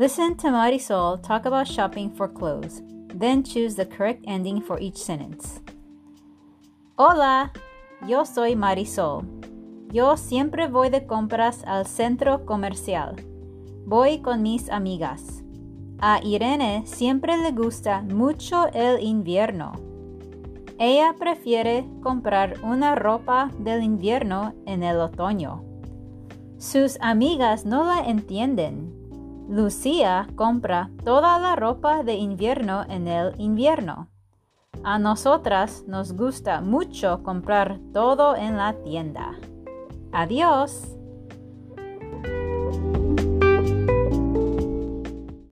Listen to Marisol talk about shopping for clothes, then choose the correct ending for each sentence. Hola, yo soy Marisol. Yo siempre voy de compras al centro comercial. Voy con mis amigas. A Irene siempre le gusta mucho el invierno. Ella prefiere comprar una ropa del invierno en el otoño. Sus amigas no la entienden. Lucía compra toda la ropa de invierno en el invierno. A nosotras nos gusta mucho comprar todo en la tienda. ¡Adiós!